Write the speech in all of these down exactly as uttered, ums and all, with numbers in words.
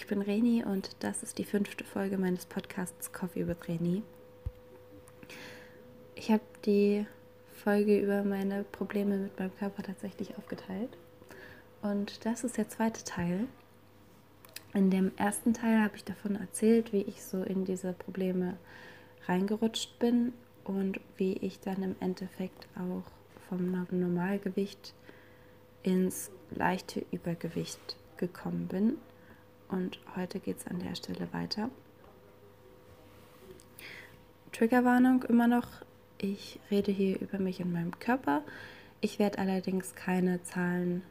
Ich bin Reni und das ist die fünfte Folge meines Podcasts Coffee with Reni. Ich habe die Folge über meine Probleme mit meinem Körper tatsächlich aufgeteilt. Und das ist der zweite Teil. In dem ersten Teil habe ich davon erzählt, wie ich so in diese Probleme reingerutscht bin und wie ich dann im Endeffekt auch vom Normalgewicht ins leichte Übergewicht gekommen bin. Und heute geht es an der Stelle weiter. Triggerwarnung immer noch. Ich rede hier über mich und meinem Körper. Ich werde allerdings keine Zahlen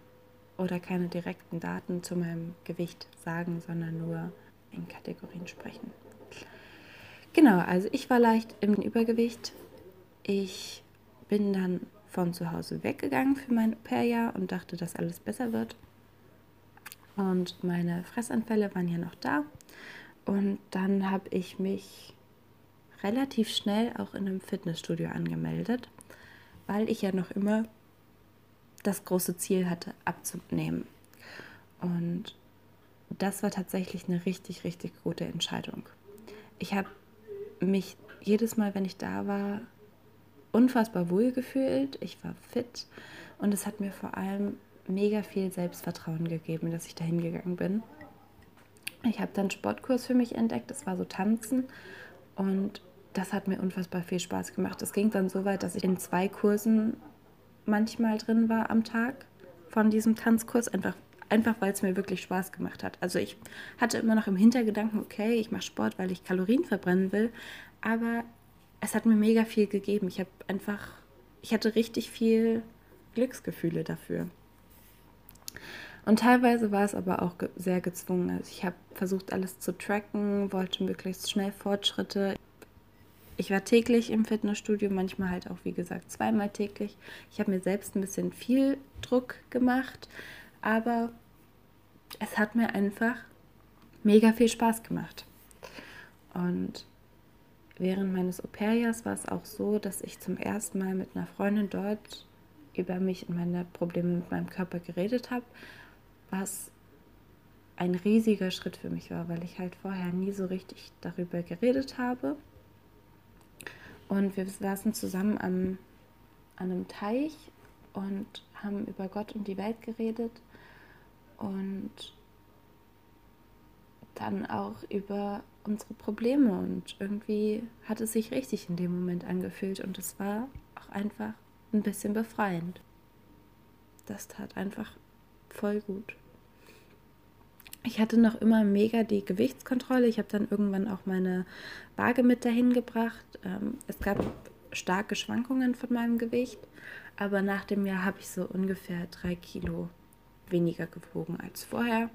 oder keine direkten Daten zu meinem Gewicht sagen, sondern nur in Kategorien sprechen. Genau, also ich war leicht im Übergewicht. Ich bin dann von zu Hause weggegangen für mein Au-pair-Jahr und dachte, dass alles besser wird. Und meine Fressanfälle waren ja noch da. Und dann habe ich mich relativ schnell auch in einem Fitnessstudio angemeldet, weil ich ja noch immer das große Ziel hatte, abzunehmen. Und das war tatsächlich eine richtig, richtig gute Entscheidung. Ich habe mich jedes Mal, wenn ich da war, unfassbar wohl gefühlt. Ich war fit und es hat mir vor allem mega viel Selbstvertrauen gegeben, dass ich da hingegangen bin. Ich habe dann einen Sportkurs für mich entdeckt, das war so Tanzen und das hat mir unfassbar viel Spaß gemacht. Es ging dann so weit, dass ich in zwei Kursen manchmal drin war am Tag von diesem Tanzkurs, einfach, einfach weil es mir wirklich Spaß gemacht hat. Also ich hatte immer noch im Hintergedanken, okay, ich mache Sport, weil ich Kalorien verbrennen will, aber es hat mir mega viel gegeben. Ich habe einfach, ich hatte richtig viel Glücksgefühle dafür. Und teilweise war es aber auch ge- sehr gezwungen. Also ich habe versucht, alles zu tracken, wollte möglichst schnell Fortschritte. Ich war täglich im Fitnessstudio, manchmal halt auch, wie gesagt, zweimal täglich. Ich habe mir selbst ein bisschen viel Druck gemacht, aber es hat mir einfach mega viel Spaß gemacht. Und während meines Au-pair-Jahres war es auch so, dass ich zum ersten Mal mit einer Freundin dort über mich und meine Probleme mit meinem Körper geredet habe, was ein riesiger Schritt für mich war, weil ich halt vorher nie so richtig darüber geredet habe. Und wir saßen zusammen am, an einem Teich und haben über Gott und die Welt geredet und dann auch über unsere Probleme. Und irgendwie hat es sich richtig in dem Moment angefühlt und es war auch einfach ein bisschen befreiend. Das tat einfach voll gut. Ich hatte noch immer mega die Gewichtskontrolle. Ich habe dann irgendwann auch meine Waage mit dahin gebracht. Es gab starke Schwankungen von meinem Gewicht, aber nach dem Jahr habe ich so ungefähr drei Kilo weniger gewogen als vorher.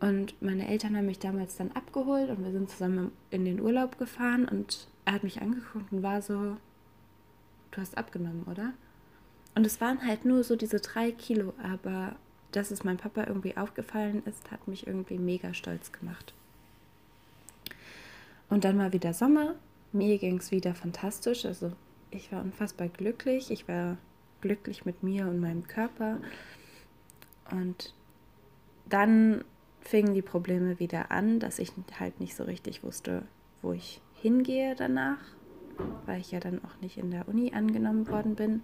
Und meine Eltern haben mich damals dann abgeholt und wir sind zusammen in den Urlaub gefahren und er hat mich angeguckt und war so: Du hast abgenommen, oder? Und es waren halt nur so diese drei Kilo, aber dass es meinem Papa irgendwie aufgefallen ist, hat mich irgendwie mega stolz gemacht. Und dann war wieder Sommer, mir ging es wieder fantastisch, also ich war unfassbar glücklich, ich war glücklich mit mir und meinem Körper. Und dann fingen die Probleme wieder an, dass ich halt nicht so richtig wusste, wo ich hingehe danach, weil ich ja dann auch nicht in der Uni angenommen worden bin.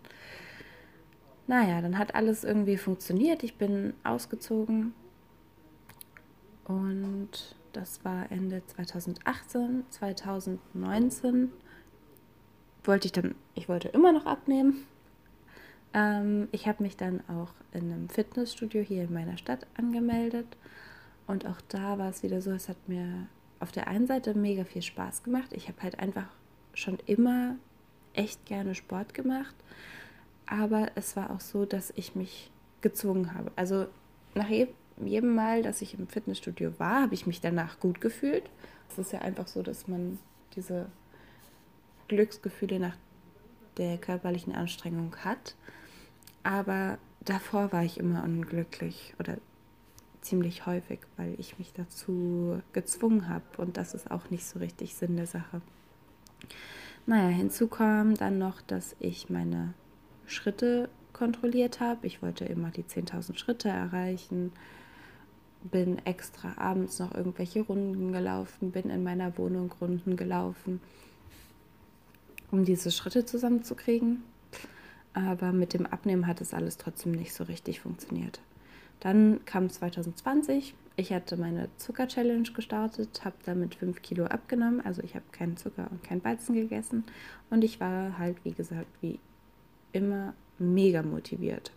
Naja, dann hat alles irgendwie funktioniert. Ich bin ausgezogen und das war Ende zweitausendachtzehn. zweitausendneunzehn wollte ich dann, ich wollte immer noch abnehmen. Ähm, ich habe mich dann auch in einem Fitnessstudio hier in meiner Stadt angemeldet und auch da war es wieder so, es hat mir auf der einen Seite mega viel Spaß gemacht. Ich habe halt einfach schon immer echt gerne Sport gemacht, aber es war auch so, dass ich mich gezwungen habe. Also nach jedem Mal, dass ich im Fitnessstudio war, habe ich mich danach gut gefühlt. Es ist ja einfach so, dass man diese Glücksgefühle nach der körperlichen Anstrengung hat, aber davor war ich immer unglücklich oder ziemlich häufig, weil ich mich dazu gezwungen habe und das ist auch nicht so richtig Sinn der Sache. Naja, hinzu kam dann noch, dass ich meine Schritte kontrolliert habe. Ich wollte immer die zehntausend Schritte erreichen bin extra abends noch irgendwelche Runden gelaufen, bin in meiner Wohnung Runden gelaufen, um diese Schritte zusammenzukriegen. Aber mit dem Abnehmen hat es alles trotzdem nicht so richtig funktioniert. Dann kam zwanzig zwanzig, ich hatte meine Zucker-Challenge gestartet, habe damit fünf Kilo abgenommen, also ich habe keinen Zucker und keinen Weizen gegessen und ich war halt, wie gesagt, wie immer mega motiviert.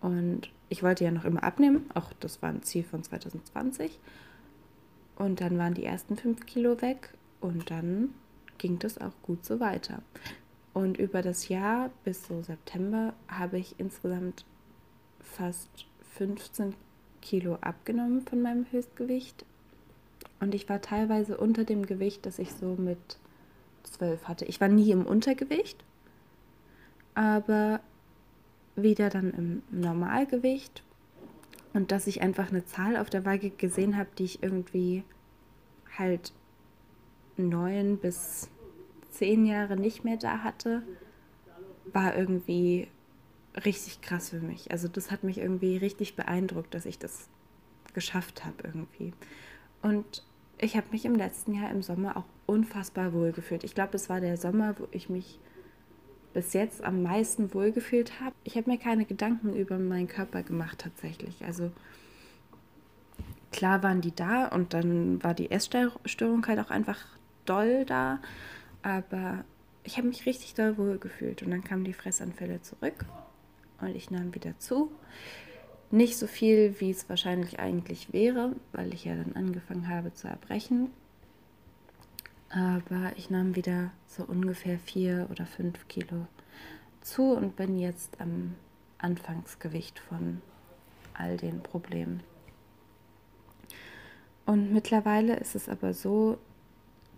Und ich wollte ja noch immer abnehmen, auch das war ein Ziel von zwanzig zwanzig. Und dann waren die ersten fünf Kilo weg und dann ging das auch gut so weiter. Und über das Jahr bis so September habe ich insgesamt fast fünfzehn Kilo abgenommen von meinem Höchstgewicht. Und ich war teilweise unter dem Gewicht, das ich so mit zwölf hatte. Ich war nie im Untergewicht, aber wieder dann im Normalgewicht. Und dass ich einfach eine Zahl auf der Waage gesehen habe, die ich irgendwie halt neun bis zehn Jahre nicht mehr da hatte, war irgendwie richtig krass für mich. Also das hat mich irgendwie richtig beeindruckt, dass ich das geschafft habe irgendwie. Und ich habe mich im letzten Jahr im Sommer auch unfassbar wohl gefühlt. Ich glaube, es war der Sommer, wo ich mich bis jetzt am meisten wohlgefühlt habe. Ich habe mir keine Gedanken über meinen Körper gemacht tatsächlich. Also klar waren die da und dann war die Essstörung halt auch einfach doll da. Aber ich habe mich richtig doll wohlgefühlt und dann kamen die Fressanfälle zurück und ich nahm wieder zu. Nicht so viel, wie es wahrscheinlich eigentlich wäre, weil ich ja dann angefangen habe zu erbrechen. Aber ich nahm wieder so ungefähr vier oder fünf Kilo zu und bin jetzt am Anfangsgewicht von all den Problemen. Und mittlerweile ist es aber so,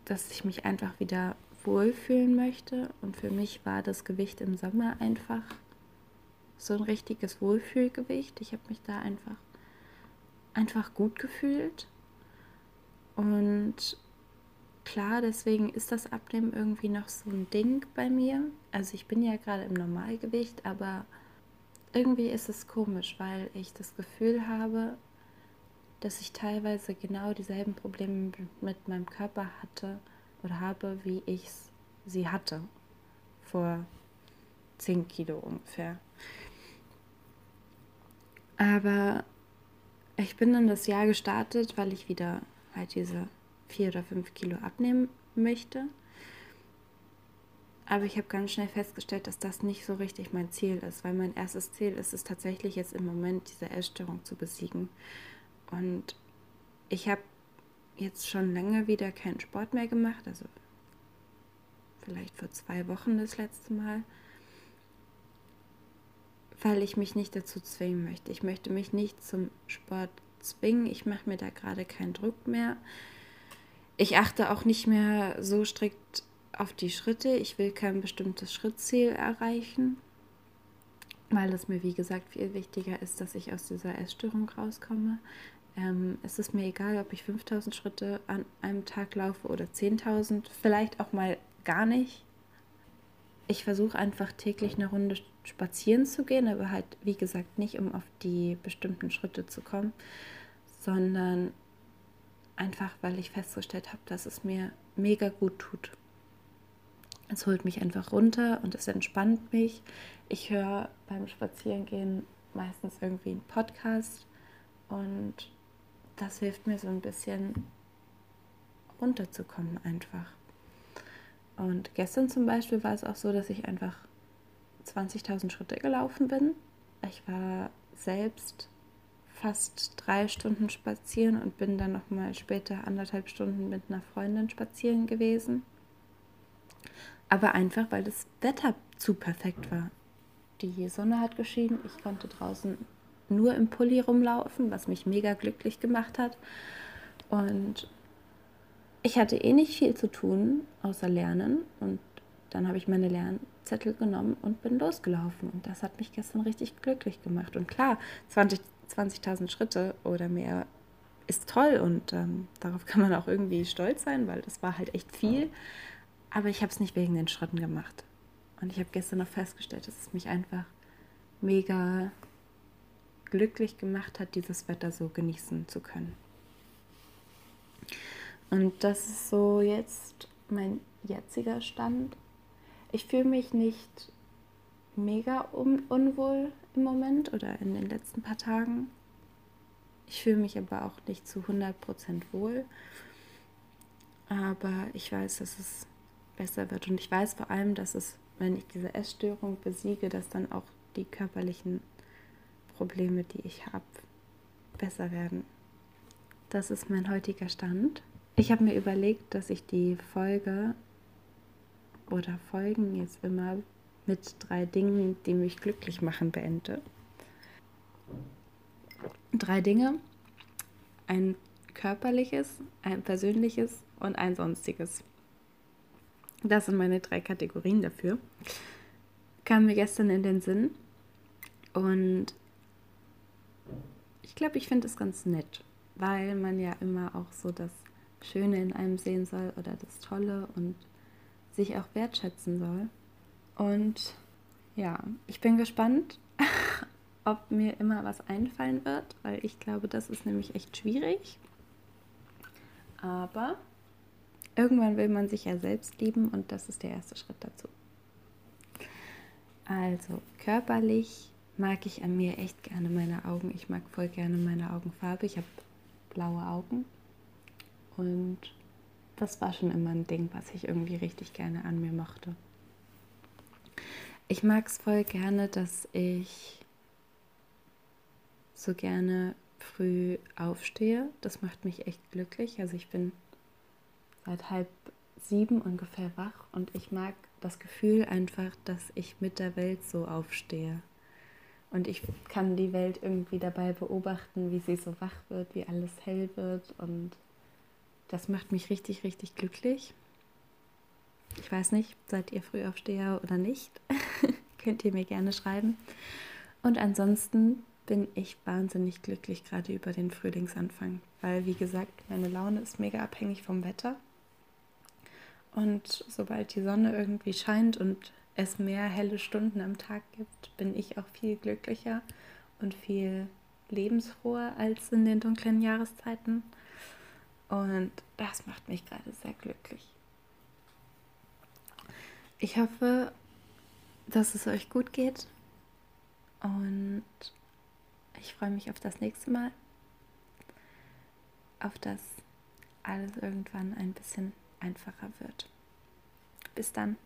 dass ich mich einfach wieder wohlfühlen möchte. Und für mich war das Gewicht im Sommer einfach so ein richtiges Wohlfühlgewicht. Ich habe mich da einfach, einfach gut gefühlt. Und klar, deswegen ist das Abnehmen irgendwie noch so ein Ding bei mir. Also ich bin ja gerade im Normalgewicht, aber irgendwie ist es komisch, weil ich das Gefühl habe, dass ich teilweise genau dieselben Probleme mit meinem Körper hatte oder habe, wie ich sie hatte vor zehn Kilo ungefähr. Aber ich bin in das Jahr gestartet, weil ich wieder halt diese vier oder fünf Kilo abnehmen möchte. Aber ich habe ganz schnell festgestellt, dass das nicht so richtig mein Ziel ist, weil mein erstes Ziel ist es tatsächlich jetzt im Moment, diese Essstörung zu besiegen. Und ich habe jetzt schon lange wieder keinen Sport mehr gemacht, also vielleicht vor zwei Wochen das letzte Mal, weil ich mich nicht dazu zwingen möchte. Ich möchte mich nicht zum Sport zwingen, ich mache mir da gerade keinen Druck mehr. Ich achte auch nicht mehr so strikt auf die Schritte. Ich will kein bestimmtes Schrittziel erreichen, weil es mir, wie gesagt, viel wichtiger ist, dass ich aus dieser Essstörung rauskomme. Ähm, es ist mir egal, ob ich fünftausend Schritte an einem Tag laufe oder zehntausend, vielleicht auch mal gar nicht. Ich versuche einfach täglich eine Runde spazieren zu gehen, aber halt, wie gesagt, nicht, um auf die bestimmten Schritte zu kommen, sondern einfach, weil ich festgestellt habe, dass es mir mega gut tut. Es holt mich einfach runter und es entspannt mich. Ich höre beim Spazierengehen meistens irgendwie einen Podcast und das hilft mir so ein bisschen runterzukommen einfach. Und gestern zum Beispiel war es auch so, dass ich einfach zwanzigtausend Schritte gelaufen bin. Ich war selbst fast drei Stunden spazieren und bin dann nochmal später anderthalb Stunden mit einer Freundin spazieren gewesen. Aber einfach, weil das Wetter zu perfekt war. Die Sonne hat geschienen, ich konnte draußen nur im Pulli rumlaufen, was mich mega glücklich gemacht hat. Und ich hatte eh nicht viel zu tun, außer lernen. Und dann habe ich meine Lernzettel genommen und bin losgelaufen. Und das hat mich gestern richtig glücklich gemacht. Und klar, zwanzigtausend Schritte oder mehr ist toll und ähm, darauf kann man auch irgendwie stolz sein, weil das war halt echt viel, aber ich habe es nicht wegen den Schritten gemacht und ich habe gestern noch festgestellt, dass es mich einfach mega glücklich gemacht hat, dieses Wetter so genießen zu können. Und das ist so jetzt mein jetziger Stand. Ich fühle mich nicht mega un- unwohl im Moment oder in den letzten paar Tagen. Ich fühle mich aber auch nicht zu hundert Prozent wohl. Aber ich weiß, dass es besser wird. Und ich weiß vor allem, dass es, wenn ich diese Essstörung besiege, dass dann auch die körperlichen Probleme, die ich habe, besser werden. Das ist mein heutiger Stand. Ich habe mir überlegt, dass ich die Folge oder Folgen jetzt immer mit drei Dingen, die mich glücklich machen, beende. Drei Dinge, ein körperliches, ein persönliches und ein sonstiges. Das sind meine drei Kategorien dafür. Kam mir gestern in den Sinn und ich glaube, ich finde es ganz nett, weil man ja immer auch so das Schöne in einem sehen soll oder das Tolle und sich auch wertschätzen soll. Und ja, ich bin gespannt, ob mir immer was einfallen wird, weil ich glaube, das ist nämlich echt schwierig. Aber irgendwann will man sich ja selbst lieben und das ist der erste Schritt dazu. Also körperlich mag ich an mir echt gerne meine Augen. Ich mag voll gerne meine Augenfarbe. Ich habe blaue Augen und das war schon immer ein Ding, was ich irgendwie richtig gerne an mir mochte. Ich mag es voll gerne, dass ich so gerne früh aufstehe. Das macht mich echt glücklich. Also ich bin seit halb sieben ungefähr wach und ich mag das Gefühl einfach, dass ich mit der Welt so aufstehe. Und ich kann die Welt irgendwie dabei beobachten, wie sie so wach wird, wie alles hell wird. Und das macht mich richtig, richtig glücklich. Ich weiß nicht, seid ihr Frühaufsteher oder nicht? Könnt ihr mir gerne schreiben. Und ansonsten bin ich wahnsinnig glücklich gerade über den Frühlingsanfang, weil, wie gesagt, meine Laune ist mega abhängig vom Wetter. Und sobald die Sonne irgendwie scheint und es mehr helle Stunden am Tag gibt, bin ich auch viel glücklicher und viel lebensfroher als in den dunklen Jahreszeiten. Und das macht mich gerade sehr glücklich. Ich hoffe, dass es euch gut geht und ich freue mich auf das nächste Mal, auf dass alles irgendwann ein bisschen einfacher wird. Bis dann.